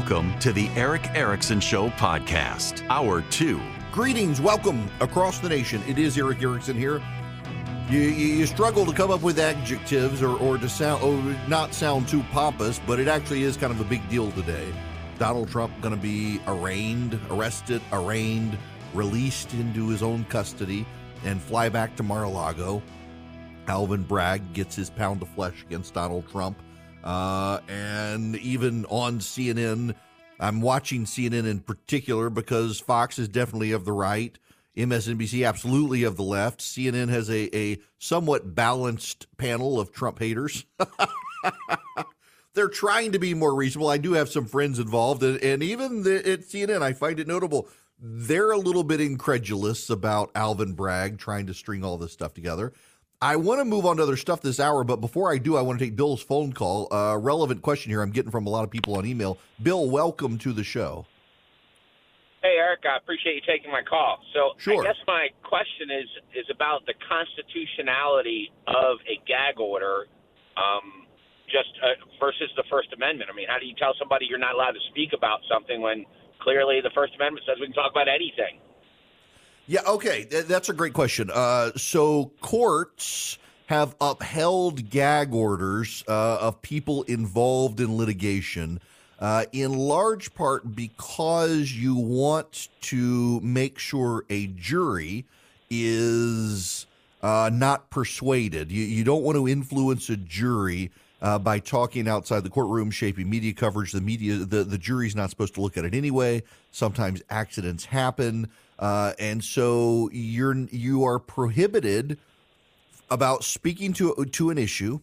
Welcome to the Erick Erickson Show podcast, Hour 2. Greetings, welcome across the nation. It is Erick Erickson here. You struggle to come up with adjectives or to sound not sound too pompous, but it actually is kind of a big deal today. Donald Trump going to be arrested, released into his own custody, and fly back to Mar-a-Lago. Alvin Bragg gets his pound of flesh against Donald Trump. And even on CNN, I'm watching CNN in particular because Fox is definitely of the right, MSNBC absolutely of the left. CNN has a somewhat balanced panel of Trump haters. They're trying to be more reasonable. I do have some friends involved, and even at CNN, I find it notable. They're a little bit incredulous about Alvin Bragg trying to string all this stuff together. I want to move on to other stuff this hour, but before I do, I want to take Bill's phone call. Relevant question here I'm getting from a lot of people on email. Bill, welcome to the show. Hey, Eric, I appreciate you taking my call. So sure. I guess my question is about the constitutionality of a gag order versus the First Amendment. I mean, how do you tell somebody you're not allowed to speak about something when clearly the First Amendment says we can talk about anything? Yeah, okay. That's a great question. So courts have upheld gag orders of people involved in litigation in large part because you want to make sure a jury is not persuaded. You don't want to influence a jury by talking outside the courtroom, shaping media coverage. The jury's not supposed to look at it anyway. Sometimes accidents happen. And so you are prohibited about speaking to an issue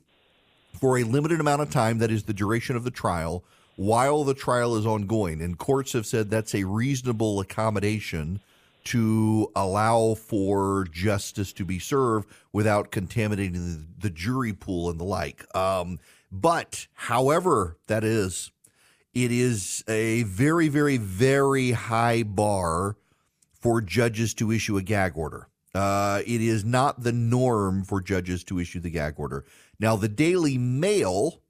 for a limited amount of time, that is the duration of the trial, while the trial is ongoing. And courts have said that's a reasonable accommodation to allow for justice to be served without contaminating the jury pool and the like. But however that is, it is a very, very, very high bar for judges to issue a gag order. It is not the norm for judges to issue the gag order. Now, the Daily Mail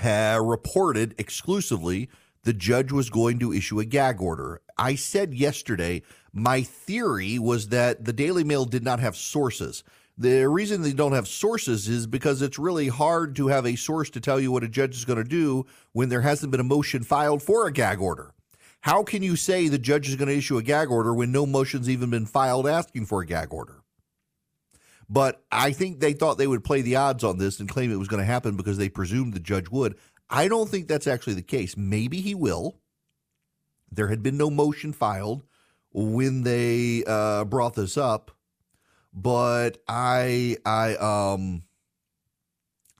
reported exclusively the judge was going to issue a gag order. I said yesterday, my theory was that the Daily Mail did not have sources. The reason they don't have sources is because it's really hard to have a source to tell you what a judge is going to do when there hasn't been a motion filed for a gag order. How can you say the judge is going to issue a gag order when no motion's even been filed asking for a gag order? But I think they thought they would play the odds on this and claim it was going to happen because they presumed the judge would. I don't think that's actually the case. Maybe he will. There had been no motion filed when they brought this up, but I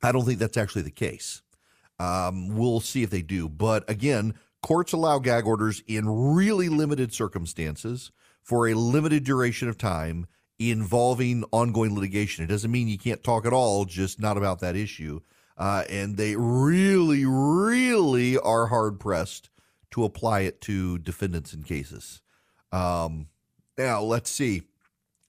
don't think that's actually the case. We'll see if they do. But again, courts allow gag orders in really limited circumstances for a limited duration of time involving ongoing litigation. It doesn't mean you can't talk at all, just not about that issue. And they really, really are hard-pressed to apply it to defendants in cases. Now, let's see.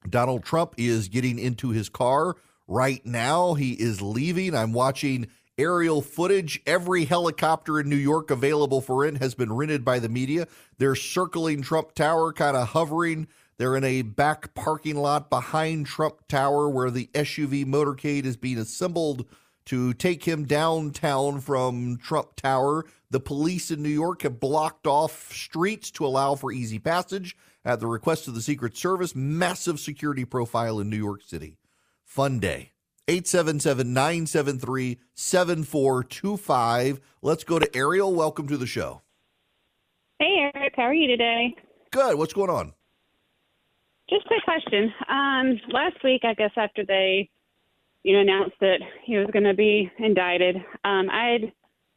Donald Trump is getting into his car right now. He is leaving. I'm watching aerial footage. Every helicopter in New York available for rent has been rented by the media. They're circling Trump Tower, kind of hovering. They're in a back parking lot behind Trump Tower where the SUV motorcade is being assembled to take him downtown from Trump Tower. The police in New York have blocked off streets to allow for easy passage at the request of the Secret Service. Massive security profile in New York City. Fun day. 877-973-7425. Let's go to Ariel. Welcome to the show. Hey, Eric. How are you today? Good. What's going on? Just a quick question. Last week, I guess, after they announced that he was going to be indicted, I had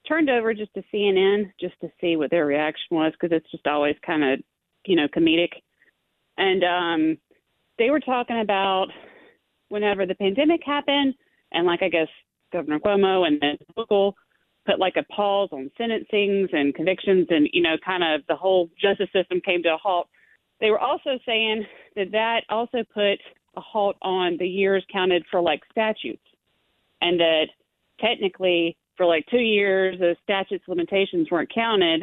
turned over just to CNN just to see what their reaction was because it's just always kind of, comedic. And they were talking about whenever the pandemic happened, and I guess Governor Cuomo and then Hochul put a pause on sentencings and convictions and, kind of the whole justice system came to a halt. They were also saying that also put a halt on the years counted for statutes and that technically for like 2 years, the statutes of limitations weren't counted.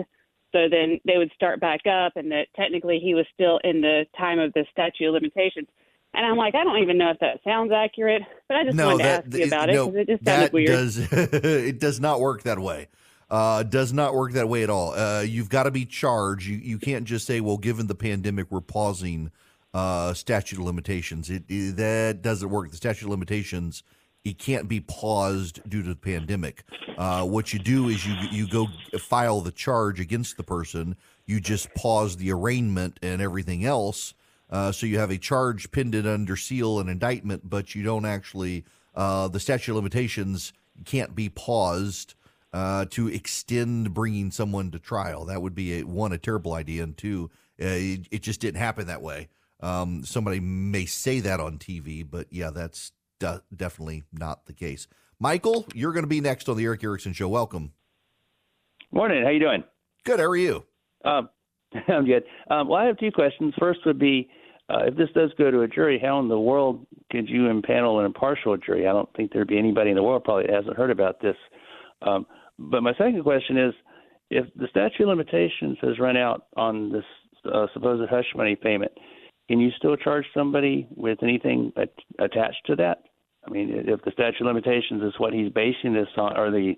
So then they would start back up, and that technically he was still in the time of the statute of limitations. And I'm like, I don't even know if that sounds accurate, but I just wanted to ask you about it because it just sounded weird. It does not work that way. Does not work that way at all. You've got to be charged. You can't just say, well, given the pandemic, we're pausing statute of limitations. That doesn't work. The statute of limitations, it can't be paused due to the pandemic. What you do is you go file the charge against the person. You just pause the arraignment and everything else. So you have a charge pending under seal and indictment, but you don't actually, the statute of limitations can't be paused to extend bringing someone to trial. That would be, a terrible idea, and two, it just didn't happen that way. Somebody may say that on TV, but yeah, that's definitely not the case. Michael, you're going to be next on the Erick Erickson Show. Welcome. Morning. How you doing? Good. How are you? I'm good. Well, I have two questions. First would be, if this does go to a jury, how in the world could you impanel an impartial jury? I don't think there'd be anybody in the world probably that hasn't heard about this. But my second question is, if the statute of limitations has run out on this supposed hush money payment, can you still charge somebody with anything attached to that? I mean, if the statute of limitations is what he's basing this on, or the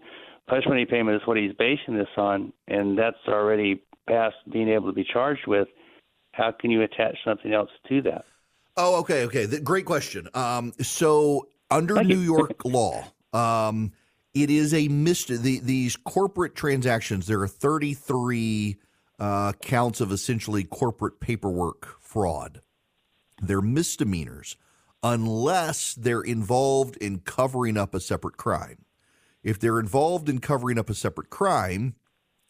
hush money payment is what he's basing this on, and that's already past being able to be charged with, how can you attach something else to that? Oh, okay. Great question. So under New York law, it is a mystery. These corporate transactions, there are 33 counts of essentially corporate paperwork fraud. They're misdemeanors unless they're involved in covering up a separate crime. If they're involved in covering up a separate crime,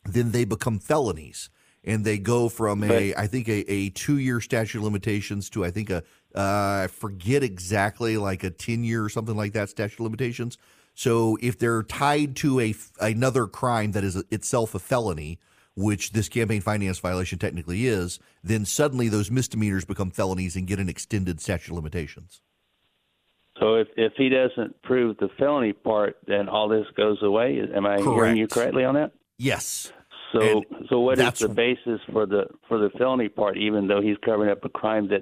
then they become felonies, and they go from a 2-year statute of limitations to I forget exactly, like a 10-year or something like that statute of limitations. So if they're tied to another crime that is itself a felony, which this campaign finance violation technically is, then suddenly those misdemeanors become felonies and get an extended statute of limitations. So if he doesn't prove the felony part, then all this goes away. Am I hearing you correctly on that? Yes. So what is the basis for the felony part, even though he's covering up a crime that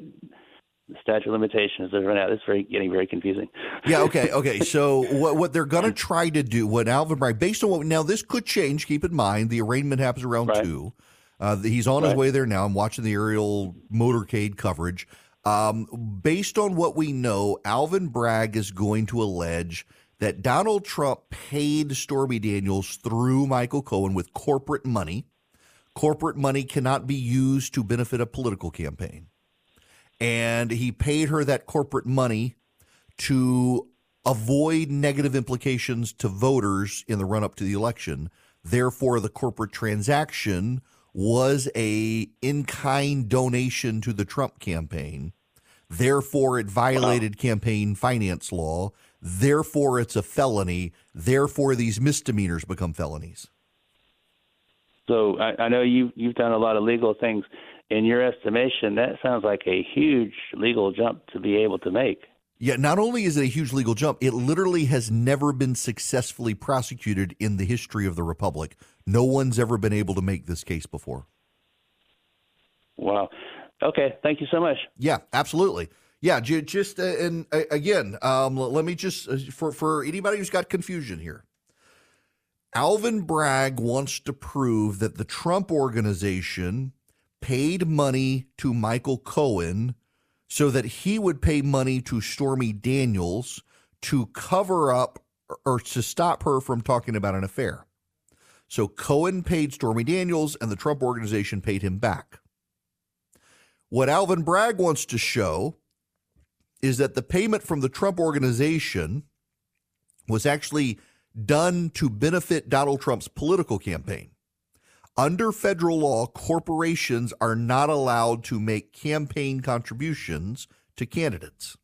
the statute of limitations has run out? It's getting very confusing. Yeah, okay. So what they're going to try to do, what Alvin Bragg, based on what, now this could change, keep in mind, the arraignment happens around 2. He's on his way there now. I'm watching the aerial motorcade coverage. Based on what we know, Alvin Bragg is going to allege that Donald Trump paid Stormy Daniels through Michael Cohen with corporate money. Corporate money cannot be used to benefit a political campaign. And he paid her that corporate money to avoid negative implications to voters in the run-up to the election. Therefore, the corporate transaction was a in-kind donation to the Trump campaign. Therefore, it violated campaign finance law. Therefore, it's a felony. Therefore, these misdemeanors become felonies. So I know you've done a lot of legal things. In your estimation, that sounds like a huge legal jump to be able to make. Yeah, not only is it a huge legal jump, it literally has never been successfully prosecuted in the history of the Republic. No one's ever been able to make this case before. Wow. Okay, thank you so much. Yeah, absolutely. Yeah, just and again, let me just for anybody who's got confusion here, Alvin Bragg wants to prove that the Trump organization paid money to Michael Cohen so that he would pay money to Stormy Daniels to cover up or to stop her from talking about an affair. So Cohen paid Stormy Daniels and the Trump organization paid him back. What Alvin Bragg wants to show is that the payment from the Trump organization was actually done to benefit Donald Trump's political campaign. Under federal law, corporations are not allowed to make campaign contributions to candidates.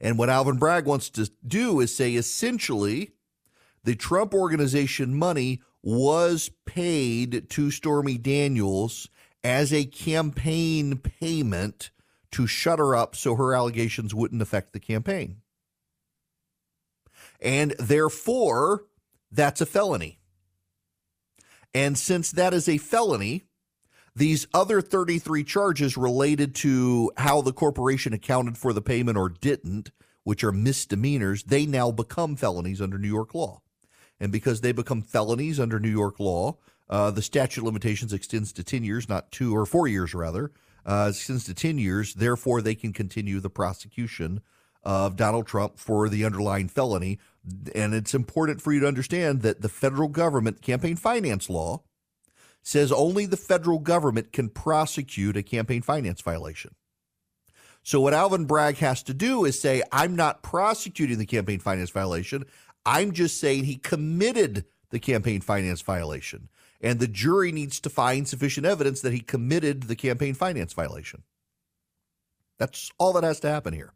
And what Alvin Bragg wants to do is say, essentially, the Trump organization money was paid to Stormy Daniels as a campaign payment to shut her up so her allegations wouldn't affect the campaign. And therefore, that's a felony. And since that is a felony, these other 33 charges related to how the corporation accounted for the payment or didn't, which are misdemeanors, they now become felonies under New York law. And because they become felonies under New York law, the statute of limitations extends to 10 years, not 2 or 4 years, rather. Extends to 10 years. Therefore, they can continue the prosecution of Donald Trump for the underlying felony. And it's important for you to understand that the federal government campaign finance law says only the federal government can prosecute a campaign finance violation. So what Alvin Bragg has to do is say, I'm not prosecuting the campaign finance violation. I'm just saying he committed the campaign finance violation. And the jury needs to find sufficient evidence that he committed the campaign finance violation. That's all that has to happen here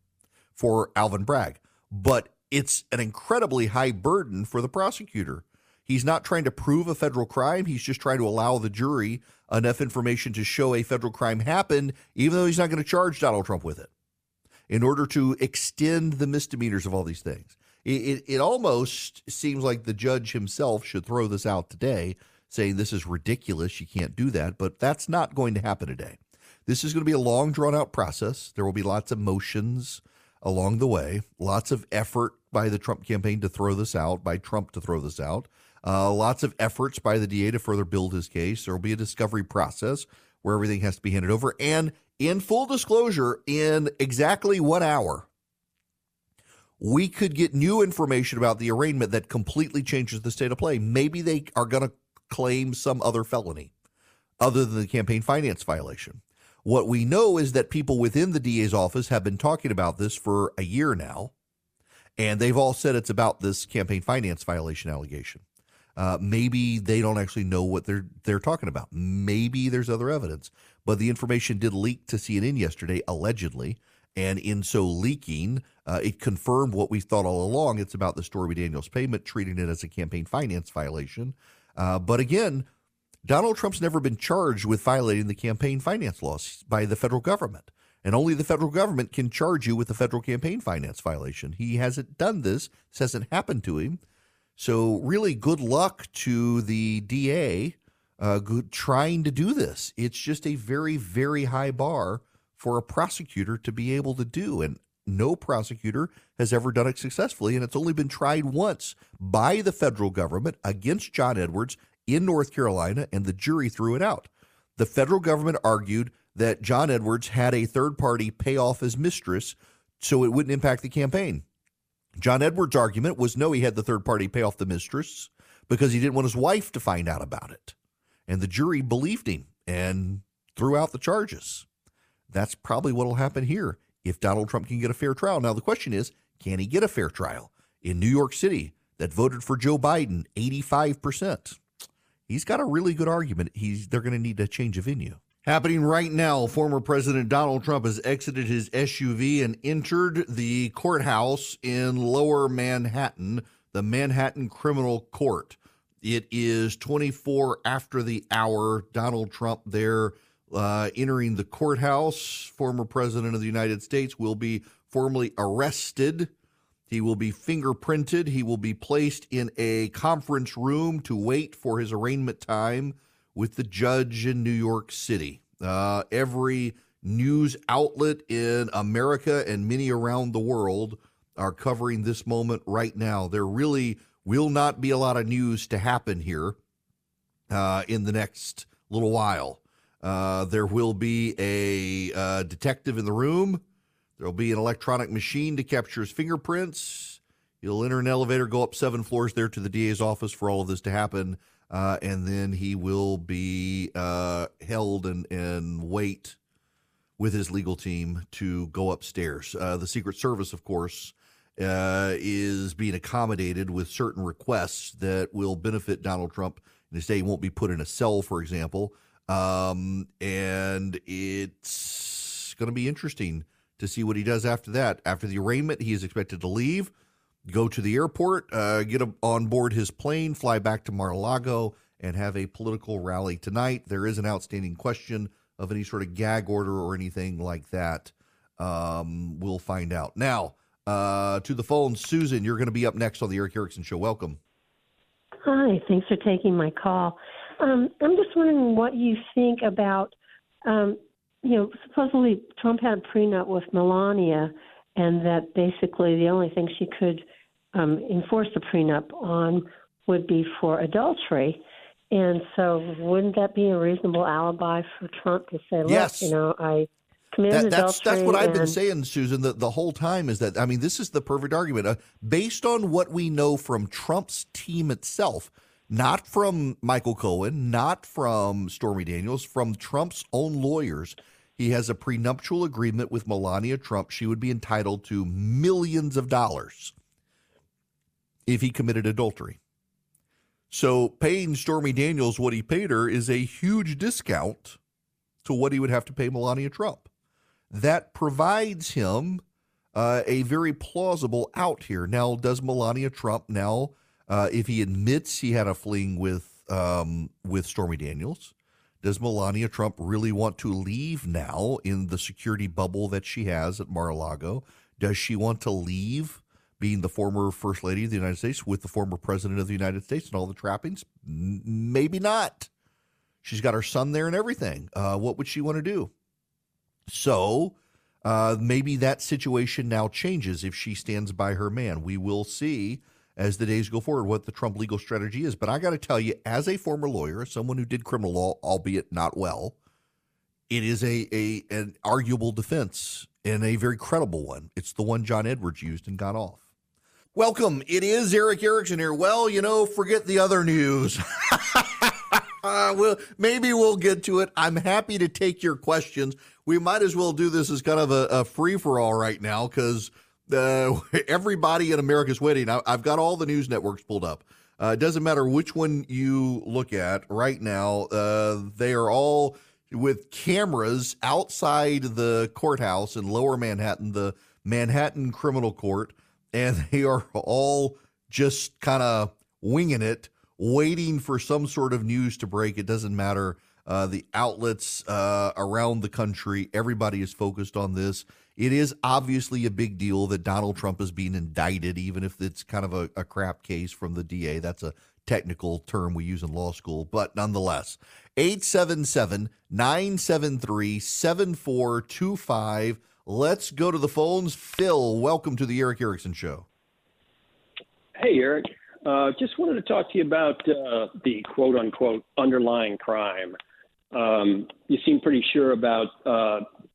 for Alvin Bragg. But it's an incredibly high burden for the prosecutor. He's not trying to prove a federal crime. He's just trying to allow the jury enough information to show a federal crime happened, even though he's not going to charge Donald Trump with it, in order to extend the misdemeanors of all these things. It almost seems like the judge himself should throw this out today, saying this is ridiculous, you can't do that, but that's not going to happen today. This is going to be a long, drawn-out process. There will be lots of motions along the way, lots of effort by the Trump campaign to throw this out, by Trump to throw this out. Lots of efforts by the DA to further build his case. There will be a discovery process where everything has to be handed over. And in full disclosure, in exactly 1 hour, we could get new information about the arraignment that completely changes the state of play. Maybe they are going to claim some other felony other than the campaign finance violation. What we know is that people within the DA's office have been talking about this for a year now, and they've all said it's about this campaign finance violation allegation. Maybe they don't actually know what they're talking about. Maybe there's other evidence. But the information did leak to CNN yesterday, allegedly. And in so leaking, it confirmed what we thought all along. It's about the Stormy Daniels payment, treating it as a campaign finance violation. But again, Donald Trump's never been charged with violating the campaign finance laws by the federal government. And only the federal government can charge you with a federal campaign finance violation. He hasn't done this. This hasn't happened to him. So really good luck to the DA trying to do this. It's just a very, very high bar for a prosecutor to be able to do. And no prosecutor has ever done it successfully. And it's only been tried once by the federal government against John Edwards in North Carolina, and the jury threw it out. The federal government argued that John Edwards had a third party pay off his mistress so it wouldn't impact the campaign. John Edwards' argument was, no, he had the third party pay off the mistress because he didn't want his wife to find out about it. And the jury believed him and threw out the charges. That's probably what will happen here if Donald Trump can get a fair trial. Now, the question is, can he get a fair trial? In New York City, that voted for Joe Biden, 85%. He's got a really good argument. They're going to need a change of venue. Happening right now, former President Donald Trump has exited his SUV and entered the courthouse in Lower Manhattan, the Manhattan Criminal Court. It is 24 after the hour. Donald Trump there entering the courthouse. Former President of the United States will be formally arrested. He will be fingerprinted. He will be placed in a conference room to wait for his arraignment time with the judge in New York City. Every news outlet in America and many around the world are covering this moment right now. There really will not be a lot of news to happen here in the next little while. There will be a detective in the room. There'll be an electronic machine to capture his fingerprints. He'll enter an elevator, go up 7 floors there to the DA's office for all of this to happen. And then he will be held and wait with his legal team to go upstairs. The Secret Service, of course, is being accommodated with certain requests that will benefit Donald Trump. They say he won't be put in a cell, for example. And it's going to be interesting to see what he does after that. After the arraignment, he is expected to leave, go to the airport, get on board his plane, fly back to Mar-a-Lago, and have a political rally tonight. There is an outstanding question of any sort of gag order or anything like that. We'll find out. Now, to the phone, Susan, you're going to be up next on the Erick Erickson Show. Welcome. Hi, thanks for taking my call. I'm just wondering what you think about, supposedly Trump had a prenup with Melania, and that basically the only thing she could enforce the prenup on would be for adultery. And so wouldn't that be a reasonable alibi for Trump to say, look, yes, I committed adultery? That's what I've been saying, Susan, the whole time is that, this is the perfect argument. Based on what we know from Trump's team itself, not from Michael Cohen, not from Stormy Daniels, from Trump's own lawyers, he has a prenuptial agreement with Melania Trump. She would be entitled to millions of dollars if he committed adultery. So paying Stormy Daniels what he paid her is a huge discount to what he would have to pay Melania Trump. That provides him a very plausible out here. Now, does Melania Trump now, if he admits he had a fling with Stormy Daniels, does Melania Trump really want to leave now in the security bubble that she has at Mar-a-Lago? Does she want to leave being the former First Lady of the United States with the former President of the United States and all the trappings? Maybe not. She's got her son there and everything. What would she want to do? So maybe that situation now changes if she stands by her man. We will see as the days go forward what the Trump legal strategy is. But I got to tell you, as a former lawyer, someone who did criminal law, albeit not well, it is an arguable defense and a very credible one. It's the one John Edwards used and got off. Welcome. It is Erick Erickson here. Well, forget the other news. Maybe we'll get to it. I'm happy to take your questions. We might as well do this as kind of a free-for-all right now because everybody in America's waiting. I've got all the news networks pulled up. It doesn't matter which one you look at right now. They are all with cameras outside the courthouse in Lower Manhattan, the Manhattan Criminal Court, and they are all just kind of winging it, waiting for some sort of news to break. It doesn't matter. The outlets around the country, everybody is focused on this. It is obviously a big deal that Donald Trump is being indicted, even if it's kind of a crap case from the DA. That's a technical term we use in law school, but nonetheless. 877-973-7425. Let's go to the phones. Phil, welcome to the Erick Erickson Show. Hey, Erick. Just wanted to talk to you about the quote-unquote underlying crime. You seem pretty sure about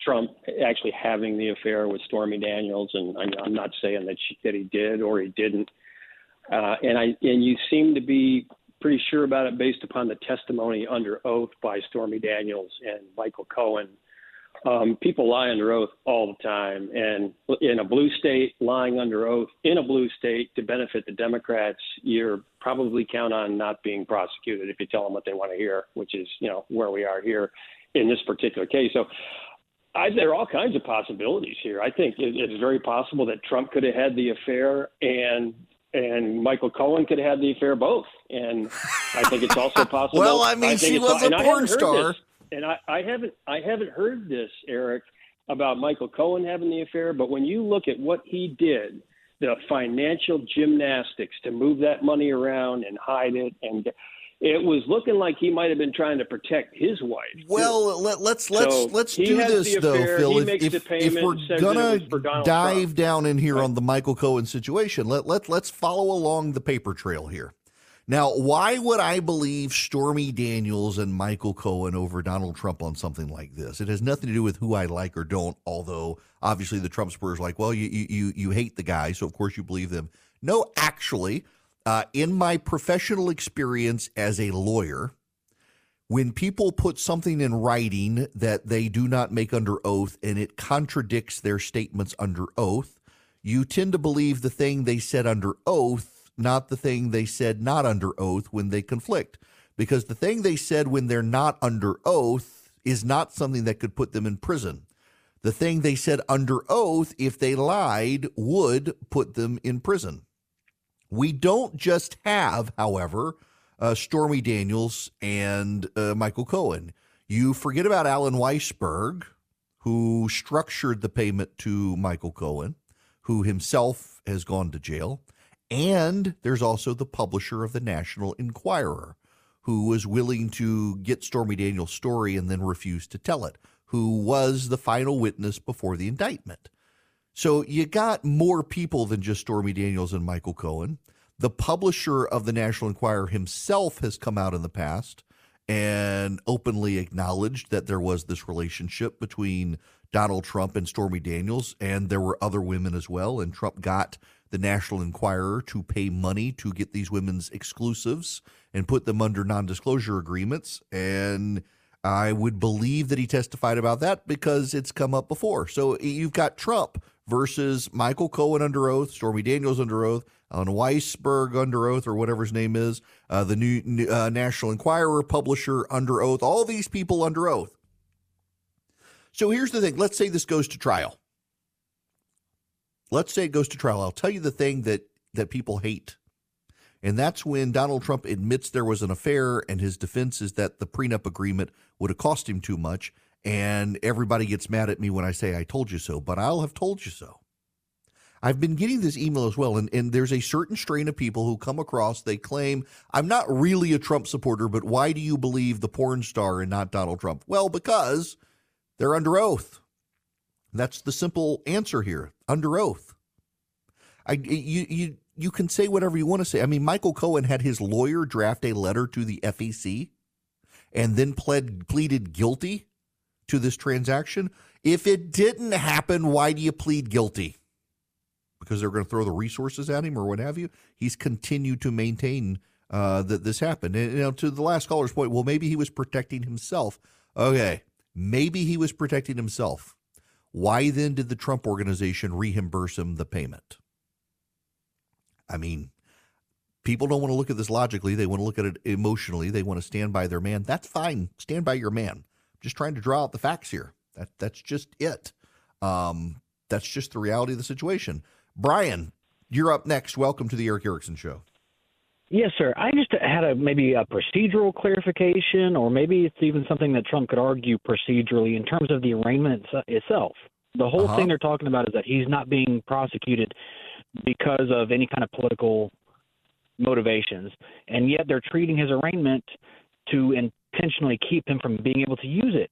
Trump actually having the affair with Stormy Daniels, and I'm not saying that he did or he didn't. And you seem to be pretty sure about it based upon the testimony under oath by Stormy Daniels and Michael Cohen. People lie under oath all the time, and in a blue state, lying under oath in a blue state to benefit the Democrats, you're probably count on not being prosecuted if you tell them what they want to hear, which is, where we are here in this particular case. So there are all kinds of possibilities here. I think it's very possible that Trump could have had the affair and Michael Cohen could have had the affair both. And I think it's also possible. Well, she was a porn star. And I haven't heard this, Erick, about Michael Cohen having the affair. But when you look at what he did, the financial gymnastics to move that money around and hide it, and it was looking like he might have been trying to protect his wife. Well, let's do this though, Phil. If we're gonna dive down in here on the Michael Cohen situation, let's follow along the paper trail here. Now, why would I believe Stormy Daniels and Michael Cohen over Donald Trump on something like this? It has nothing to do with who I like or don't, although obviously the Trump supporters are like, well, you hate the guy, so of course you believe them. No, actually, in my professional experience as a lawyer, when people put something in writing that they do not make under oath and it contradicts their statements under oath, you tend to believe the thing they said under oath, not the thing they said not under oath when they conflict, because the thing they said when they're not under oath is not something that could put them in prison. The thing they said under oath, if they lied, would put them in prison. We don't just have, however, Stormy Daniels and Michael Cohen. You forget about Allen Weisselberg, who structured the payment to Michael Cohen, who himself has gone to jail. And there's also the publisher of the National Enquirer, who was willing to get Stormy Daniels' story and then refused to tell it, who was the final witness before the indictment. So you got more people than just Stormy Daniels and Michael Cohen. The publisher of the National Enquirer himself has come out in the past and openly acknowledged that there was this relationship between Donald Trump and Stormy Daniels, and there were other women as well, and Trump got the National Enquirer to pay money to get these women's exclusives and put them under non-disclosure agreements. And I would believe that he testified about that because it's come up before. So you've got Trump versus Michael Cohen under oath, Stormy Daniels under oath, Allen Weisselberg under oath, or whatever his name is, the new National Enquirer publisher under oath, all these people under oath. So here's the thing. Let's say this goes to trial. Let's say it goes to trial. I'll tell you the thing that people hate, and that's when Donald Trump admits there was an affair and his defense is that the prenup agreement would have cost him too much, and everybody gets mad at me when I say I told you so, but I'll have told you so. I've been getting this email as well, and there's a certain strain of people who come across, they claim, I'm not really a Trump supporter, but why do you believe the porn star and not Donald Trump? Well, because they're under oath. That's the simple answer here, under oath. You can say whatever you want to say. I mean, Michael Cohen had his lawyer draft a letter to the FEC and then pleaded guilty to this transaction. If it didn't happen, why do you plead guilty? Because they're going to throw the resources at him or what have you. He's continued to maintain that this happened. And to the last caller's point, well, maybe he was protecting himself. Okay, maybe he was protecting himself. Why then did the Trump organization reimburse him the payment? I mean, people don't want to look at this logically. They want to look at it emotionally. They want to stand by their man. That's fine. Stand by your man. I'm just trying to draw out the facts here. That's just it. That's just the reality of the situation. Brian, you're up next. Welcome to the Erick Erickson Show. Yes, sir. I just had maybe a procedural clarification, or maybe it's even something that Trump could argue procedurally in terms of the arraignment itself. The whole thing they're talking about is that he's not being prosecuted because of any kind of political motivations, and yet they're treating his arraignment to intentionally keep him from being able to use it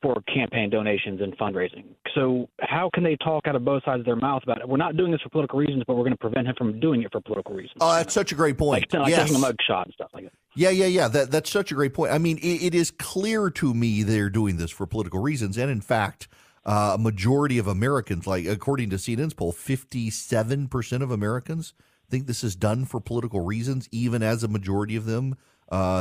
for campaign donations and fundraising. So how can they talk out of both sides of their mouth about it? We're not doing this for political reasons, but we're going to prevent him from doing it for political reasons. Oh, that's such a great point. Like yes. Taking a mugshot and stuff like that. Yeah. That's such a great point. I mean, it is clear to me they're doing this for political reasons. And in fact, a majority of Americans, like according to CNN's poll, 57% of Americans think this is done for political reasons, even as a majority of them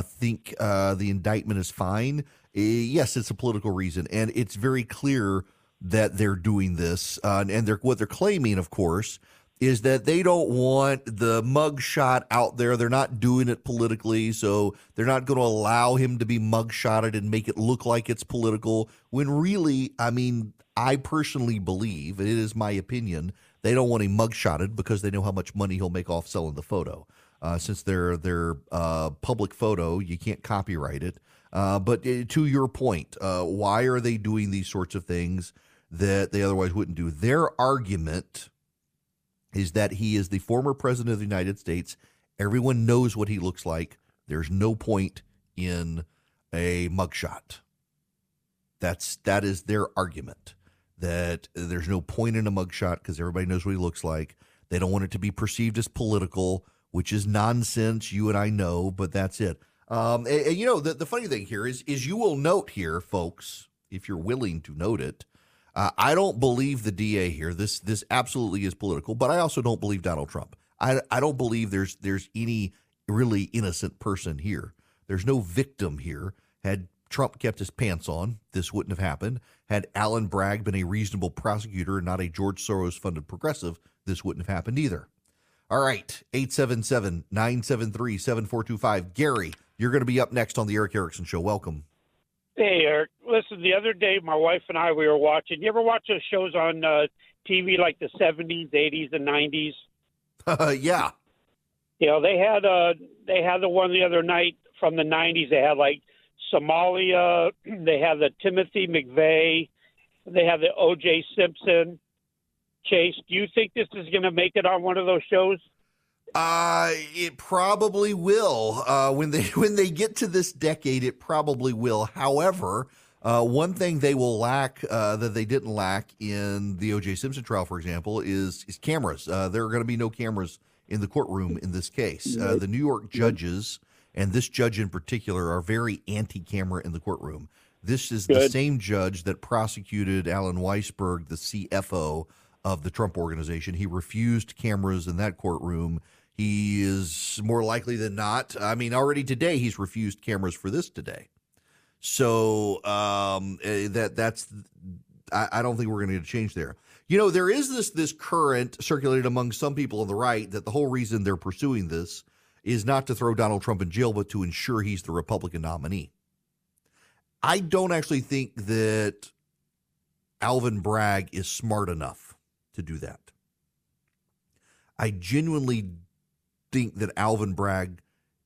think the indictment is fine. Yes, it's a political reason, and it's very clear that they're doing this. And what they're claiming, of course, is that they don't want the mugshot out there. They're not doing it politically, so they're not going to allow him to be mugshotted and make it look like it's political, when really, I mean, I personally believe, and it is my opinion, they don't want him mugshotted because they know how much money he'll make off selling the photo. Since they're public photo, you can't copyright it. But to your point, why are they doing these sorts of things that they otherwise wouldn't do? Their argument is that he is the former president of the United States. Everyone knows what he looks like. There's no point in a mugshot. That is their argument, that there's no point in a mugshot because everybody knows what he looks like. They don't want it to be perceived as political, which is nonsense. You and I know, but that's it. And the funny thing here is you will note here, folks, if you're willing to note it, I don't believe the DA here. This absolutely is political, but I also don't believe Donald Trump. I don't believe there's any really innocent person here. There's no victim here. Had Trump kept his pants on, this wouldn't have happened. Had Alvin Bragg been a reasonable prosecutor and not a George Soros-funded progressive, this wouldn't have happened either. All right, 877-973-7425. Gary, you're going to be up next on the Erick Erickson Show. Welcome. Hey, Eric. Listen, the other day, my wife and I, we were watching. You ever watch those shows on TV like the 70s, 80s, and 90s? Yeah. They had the one the other night from the 90s. They had like Somalia. They had the Timothy McVeigh. They had the O.J. Simpson. Chase, do you think this is going to make it on one of those shows? It probably will. When they get to this decade, it probably will. However, one thing they will lack that they didn't lack in the O.J. Simpson trial, for example, is cameras. There are going to be no cameras in the courtroom in this case. The New York judges, and this judge in particular, are very anti-camera in the courtroom. This is the same judge that prosecuted Allen Weisselberg, the CFO of the Trump Organization. He refused cameras in that courtroom. He is more likely than not. I mean, already today he's refused cameras for this today. So I don't think we're going to get a change there. You know, there is this current circulated among some people on the right that the whole reason they're pursuing this is not to throw Donald Trump in jail, but to ensure he's the Republican nominee. I don't actually think that Alvin Bragg is smart enough to do that. I genuinely think that Alvin Bragg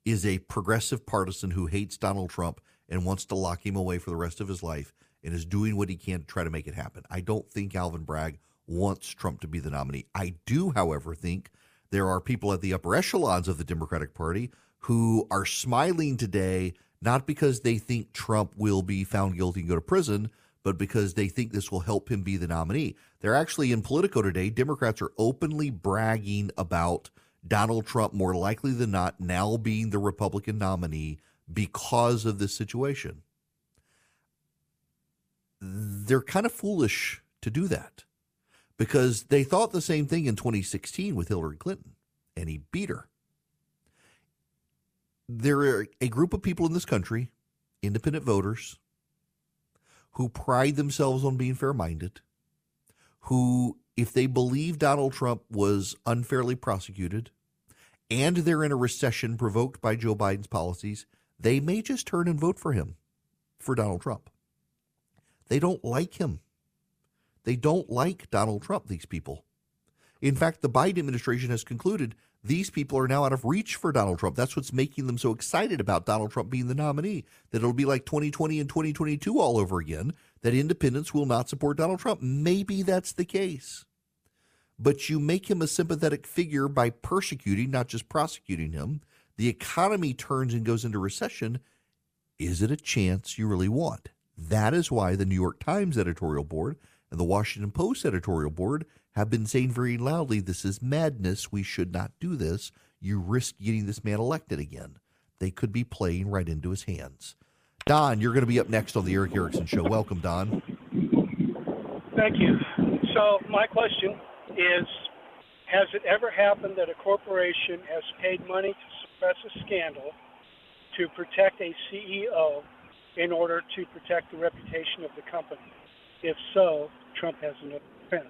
is a progressive partisan who hates Donald Trump and wants to lock him away for the rest of his life and is doing what he can to try to make it happen. I don't think Alvin Bragg wants Trump to be the nominee. I do, however, think there are people at the upper echelons of the Democratic Party who are smiling today, not because they think Trump will be found guilty and go to prison, but because they think this will help him be the nominee. They're actually in Politico today. Democrats are openly bragging about Donald Trump more likely than not now being the Republican nominee because of this situation. They're kind of foolish to do that because they thought the same thing in 2016 with Hillary Clinton, and he beat her. There are a group of people in this country, independent voters, who pride themselves on being fair-minded, who, if they believe Donald Trump was unfairly prosecuted and they're in a recession provoked by Joe Biden's policies, they may just turn and vote for him, for Donald Trump. They don't like him. They don't like Donald Trump, these people. In fact, the Biden administration has concluded these people are now out of reach for Donald Trump. That's what's making them so excited about Donald Trump being the nominee, that it'll be like 2020 and 2022 all over again, that independents will not support Donald Trump. Maybe that's the case. But you make him a sympathetic figure by persecuting, not just prosecuting him. The economy turns and goes into recession. Is it a chance you really want? That is why the New York Times editorial board and the Washington Post editorial board have been saying very loudly, this is madness. We should not do this. You risk getting this man elected again. They could be playing right into his hands. Don, you're going to be up next on the Erick Erickson Show. Welcome, Don. Thank you. So my question is, has it ever happened that a corporation has paid money to suppress a scandal to protect a CEO in order to protect the reputation of the company? If so, Trump has an offense.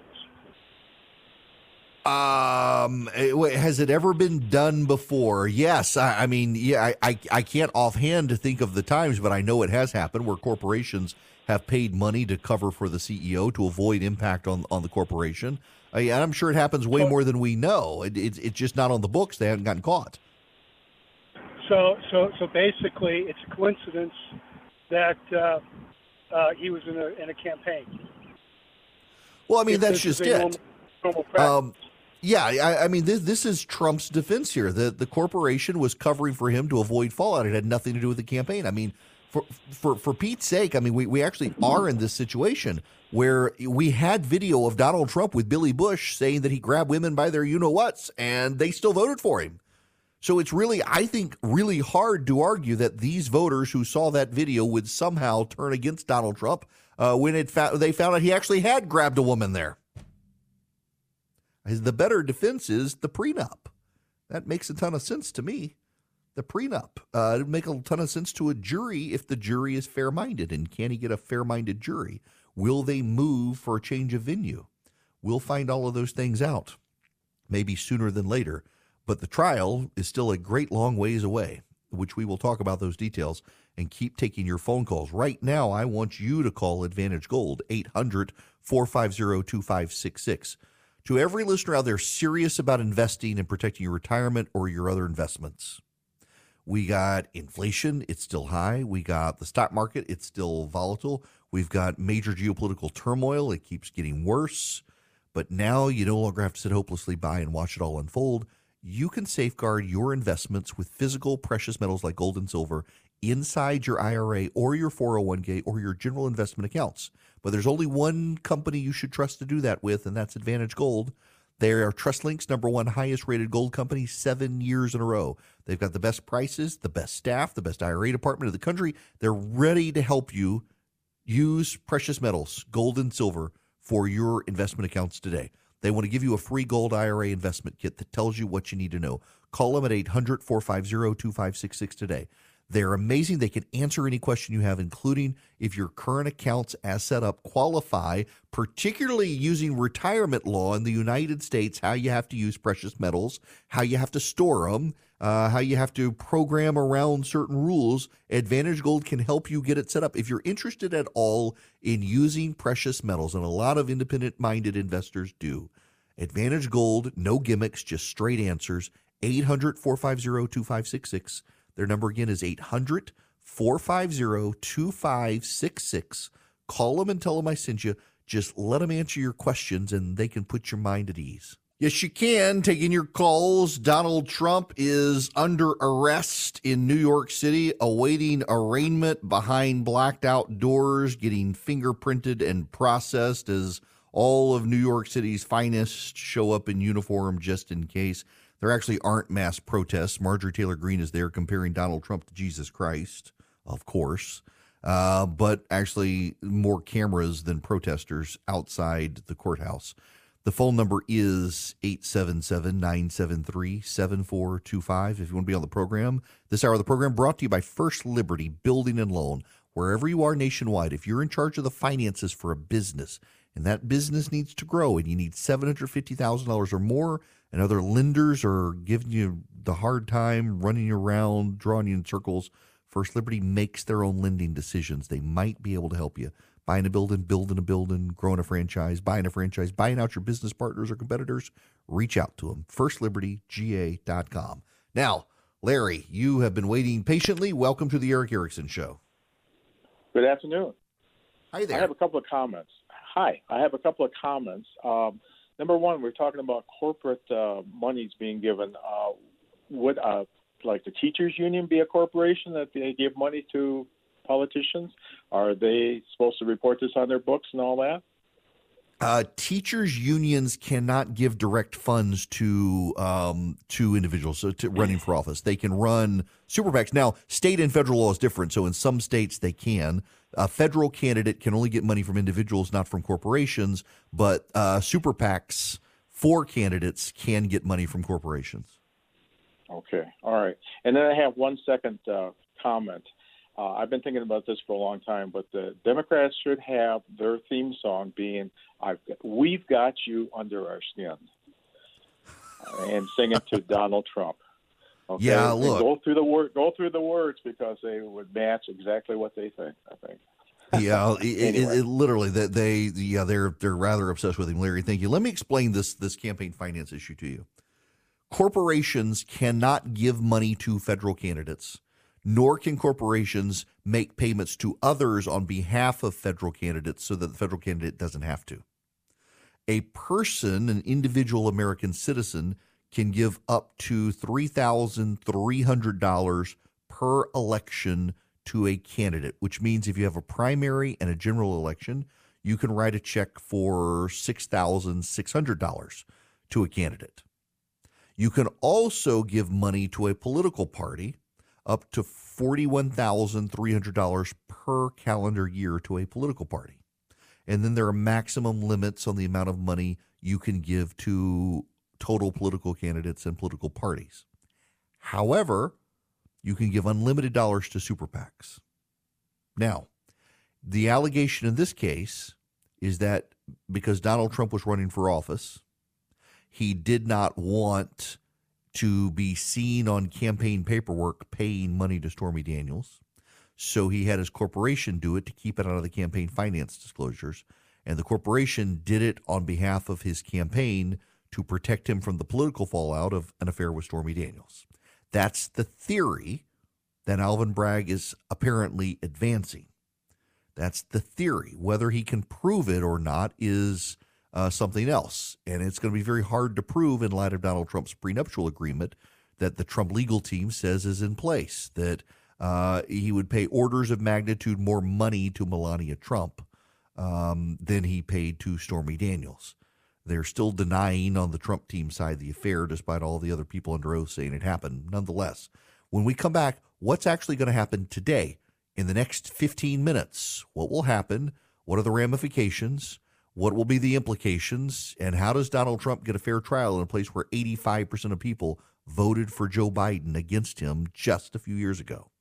Has it ever been done before? Yes. I can't offhand to think of the times, but I know it has happened where corporations have paid money to cover for the CEO to avoid impact on the corporation. I'm sure it happens way more than we know. It's just not on the books. They haven't gotten caught. So basically it's a coincidence that he was in a campaign. Well, I mean, if that's just it. Normal practice. Yeah, I mean, this is Trump's defense here. The corporation was covering for him to avoid fallout. It had nothing to do with the campaign. I mean, for Pete's sake, I mean, we actually are in this situation where we had video of Donald Trump with Billy Bush saying that he grabbed women by their you-know-whats, and they still voted for him. So it's really, I think, really hard to argue that these voters who saw that video would somehow turn against Donald Trump when they found out he actually had grabbed a woman there. The better defense is the prenup. That makes a ton of sense to me. The prenup. It would make a ton of sense to a jury if the jury is fair-minded. And can he get a fair-minded jury? Will they move for a change of venue? We'll find all of those things out, maybe sooner than later. But the trial is still a great long ways away, which we will talk about those details and keep taking your phone calls. Right now, I want you to call Advantage Gold, 800-450-2566. To every listener out there serious about investing and protecting your retirement or your other investments, we got inflation, it's still high. We got the stock market, it's still volatile. We've got major geopolitical turmoil, it keeps getting worse. But now you no longer have to sit hopelessly by and watch it all unfold. you can safeguard your investments with physical precious metals like gold and silver inside your IRA or your 401k or your general investment accounts. But there's only one company you should trust to do that with, and that's Advantage Gold. They are TrustLink's #1 highest rated gold company 7 years in a row. They've got the best prices, the best staff, the best IRA department in the country. They're ready to help you use precious metals, gold and silver, for your investment accounts today. They want to give you a free gold IRA investment kit that tells you what you need to know. Call them at 800-450-2566 today. They're amazing. They can answer any question you have, including if your current accounts as set up qualify, particularly using retirement law in the United States, how you have to use precious metals, how you have to store them, how you have to program around certain rules. Advantage Gold can help you get it set up. If you're interested at all in using precious metals, and a lot of independent-minded investors do, Advantage Gold, no gimmicks, just straight answers, 800-450-2566. Their number again is 800-450-2566. Call them and tell them I sent you. Just let them answer your questions, and they can put your mind at ease. Yes, you can. Taking your calls, Donald Trump is under arrest in New York City, awaiting arraignment behind blacked-out doors, getting fingerprinted and processed as all of New York City's finest show up in uniform just in case. There actually aren't mass protests. Marjorie Taylor Greene is there comparing Donald Trump to Jesus Christ, of course, but actually more cameras than protesters outside the courthouse. The phone number is 877-973-7425. If you want to be on the program, this hour of the program brought to you by First Liberty Building and Loan. Wherever you are nationwide, if you're in charge of the finances for a business and that business needs to grow and you need $750,000 or more, and other lenders are giving you the hard time, running you around, drawing you in circles, First Liberty makes their own lending decisions. They might be able to help you. Buying a building, building a building, growing a franchise, buying a franchise, buying out your business partners or competitors, reach out to them. FirstLibertyGA.com. Now, Larry, you have been waiting patiently. Welcome to the Erick Erickson Show. Good afternoon. Hi there. I have a couple of comments. Number one, we're talking about corporate monies being given. Would like the teachers union be a corporation that they give money to politicians? Are they supposed to report this on their books and all that? Teachers unions cannot give direct funds to individuals to running for office. They can run super PACs. Now, state and federal law is different, so in some states they can. A federal candidate can only get money from individuals, not from corporations, but super PACs for candidates can get money from corporations. Okay. All right. And then I have 1 second comment. I've been thinking about this for a long time, but the Democrats should have their theme song being "We've Got You Under Our Skin," and sing it to Donald Trump. Okay? Yeah, look. And go through the words because they would match exactly what they think, I think. Yeah, anyway. They're rather obsessed with him, Larry. Thank you. Let me explain this campaign finance issue to you. Corporations cannot give money to federal candidates, nor can corporations make payments to others on behalf of federal candidates so that the federal candidate doesn't have to. A person, an individual American citizen, can give up to $3,300 per election to a candidate, which means if you have a primary and a general election, you can write a check for $6,600 to a candidate. You can also give money to a political party, up to $41,300 per calendar year to a political party. And then there are maximum limits on the amount of money you can give to total political candidates and political parties. However, you can give unlimited dollars to super PACs. Now, the allegation in this case is that because Donald Trump was running for office, he did not want to be seen on campaign paperwork paying money to Stormy Daniels. So he had his corporation do it to keep it out of the campaign finance disclosures. And the corporation did it on behalf of his campaign to protect him from the political fallout of an affair with Stormy Daniels. That's the theory that Alvin Bragg is apparently advancing. That's the theory. Whether he can prove it or not is something else. And it's going to be very hard to prove in light of Donald Trump's prenuptial agreement that the Trump legal team says is in place, that he would pay orders of magnitude more money to Melania Trump than he paid to Stormy Daniels. They're still denying on the Trump team side the affair, despite all the other people under oath saying it happened. Nonetheless, when we come back, what's actually going to happen today in the next 15 minutes? What will happen? What are the ramifications? What will be the implications? And how does Donald Trump get a fair trial in a place where 85% of people voted for Joe Biden against him just a few years ago?